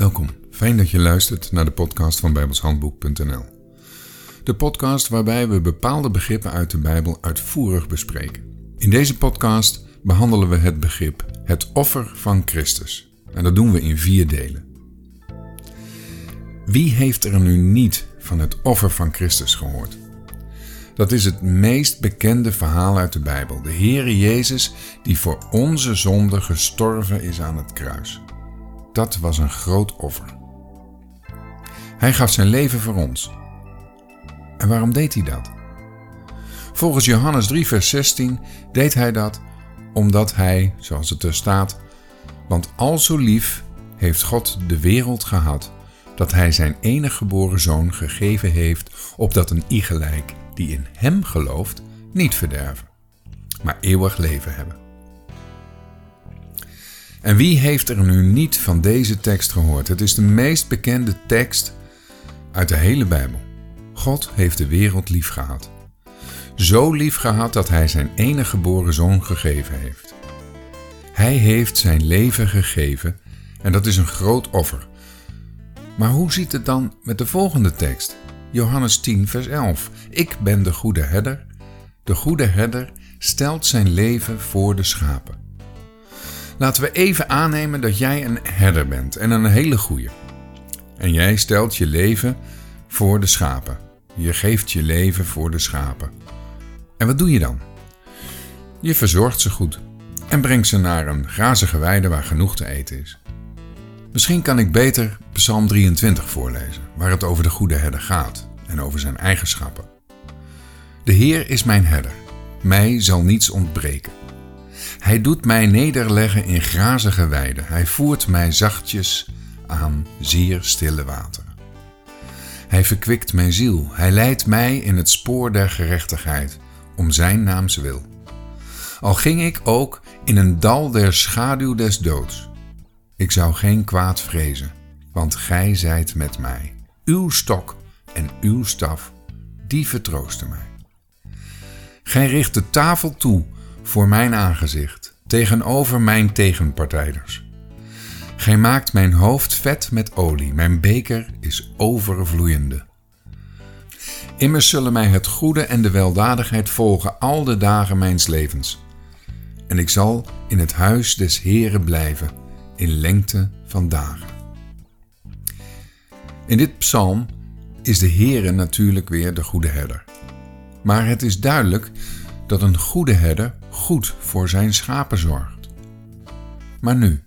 Welkom, fijn dat je luistert naar de podcast van BijbelsHandboek.nl. De podcast waarbij we bepaalde begrippen uit de Bijbel uitvoerig bespreken. In deze podcast behandelen we het begrip het offer van Christus. En dat doen we in 4 delen. Wie heeft er nu niet van het offer van Christus gehoord? Dat is het meest bekende verhaal uit de Bijbel. De Heere Jezus die voor onze zonde gestorven is aan het kruis. Dat was een groot offer. Hij gaf zijn leven voor ons. En waarom deed hij dat? Volgens Johannes 3 vers 16 deed hij dat omdat hij, zoals het er staat, want al zo lief heeft God de wereld gehad, dat hij zijn enige geboren zoon gegeven heeft, opdat een iegelijk die in hem gelooft niet verderven, maar eeuwig leven hebben. En wie heeft er nu niet van deze tekst gehoord? Het is de meest bekende tekst uit de hele Bijbel. God heeft de wereld lief gehad. Zo lief gehad dat hij zijn enige geboren zoon gegeven heeft. Hij heeft zijn leven gegeven en dat is een groot offer. Maar hoe zit het dan met de volgende tekst? Johannes 10 vers 11. Ik ben de goede herder. De goede herder stelt zijn leven voor de schapen. Laten we even aannemen dat jij een herder bent en een hele goeie. En jij stelt je leven voor de schapen. Je geeft je leven voor de schapen. En wat doe je dan? Je verzorgt ze goed en brengt ze naar een grazige weide waar genoeg te eten is. Misschien kan ik beter Psalm 23 voorlezen, waar het over de goede herder gaat en over zijn eigenschappen. De Heer is mijn herder, mij zal niets ontbreken. Hij doet mij nederleggen in grazige weiden. Hij voert mij zachtjes aan zeer stille wateren. Hij verkwikt mijn ziel. Hij leidt mij in het spoor der gerechtigheid, om zijn naams wil. Al ging ik ook in een dal der schaduw des doods, ik zou geen kwaad vrezen, want gij zijt met mij. Uw stok en uw staf, die vertroosten mij. Gij richt de tafel toe voor mijn aangezicht, tegenover mijn tegenpartijders. Gij maakt mijn hoofd vet met olie, mijn beker is overvloeiende. Immers zullen mij het goede en de weldadigheid volgen al de dagen mijns levens. En ik zal in het huis des Heren blijven, in lengte van dagen. In dit psalm is de Heren natuurlijk weer de goede herder. Maar het is duidelijk dat een goede herder goed voor zijn schapen zorgt. Maar nu,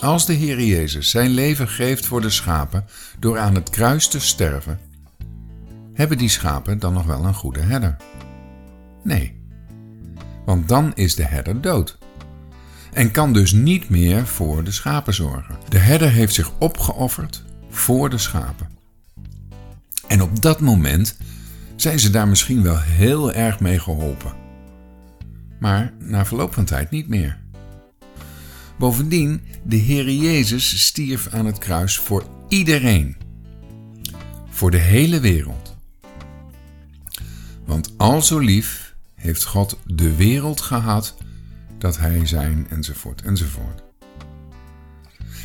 als de Heer Jezus zijn leven geeft voor de schapen door aan het kruis te sterven, hebben die schapen dan nog wel een goede herder? Nee, want dan is de herder dood en kan dus niet meer voor de schapen zorgen. De herder heeft zich opgeofferd voor de schapen. En op dat moment zijn ze daar misschien wel heel erg mee geholpen. Maar na verloop van tijd niet meer. Bovendien, de Heere Jezus stierf aan het kruis voor iedereen. Voor de hele wereld. Want al zo lief heeft God de wereld gehad, dat hij zijn, enzovoort, enzovoort.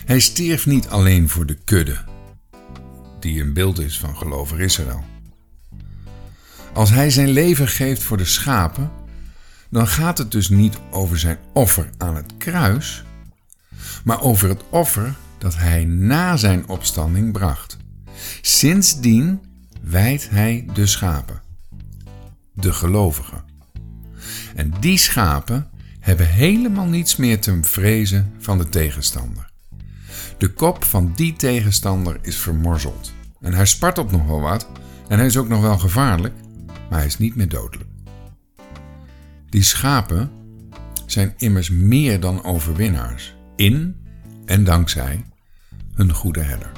Hij stierf niet alleen voor de kudde, die een beeld is van gelovig Israël. Als hij zijn leven geeft voor de schapen, dan gaat het dus niet over zijn offer aan het kruis, maar over het offer dat hij na zijn opstanding bracht. Sindsdien wijdt hij de schapen, de gelovigen. En die schapen hebben helemaal niets meer te vrezen van de tegenstander. De kop van die tegenstander is vermorzeld. En hij spartelt nog wel wat en hij is ook nog wel gevaarlijk, maar hij is niet meer dodelijk. Die schapen zijn immers meer dan overwinnaars, in en dankzij hun goede herder.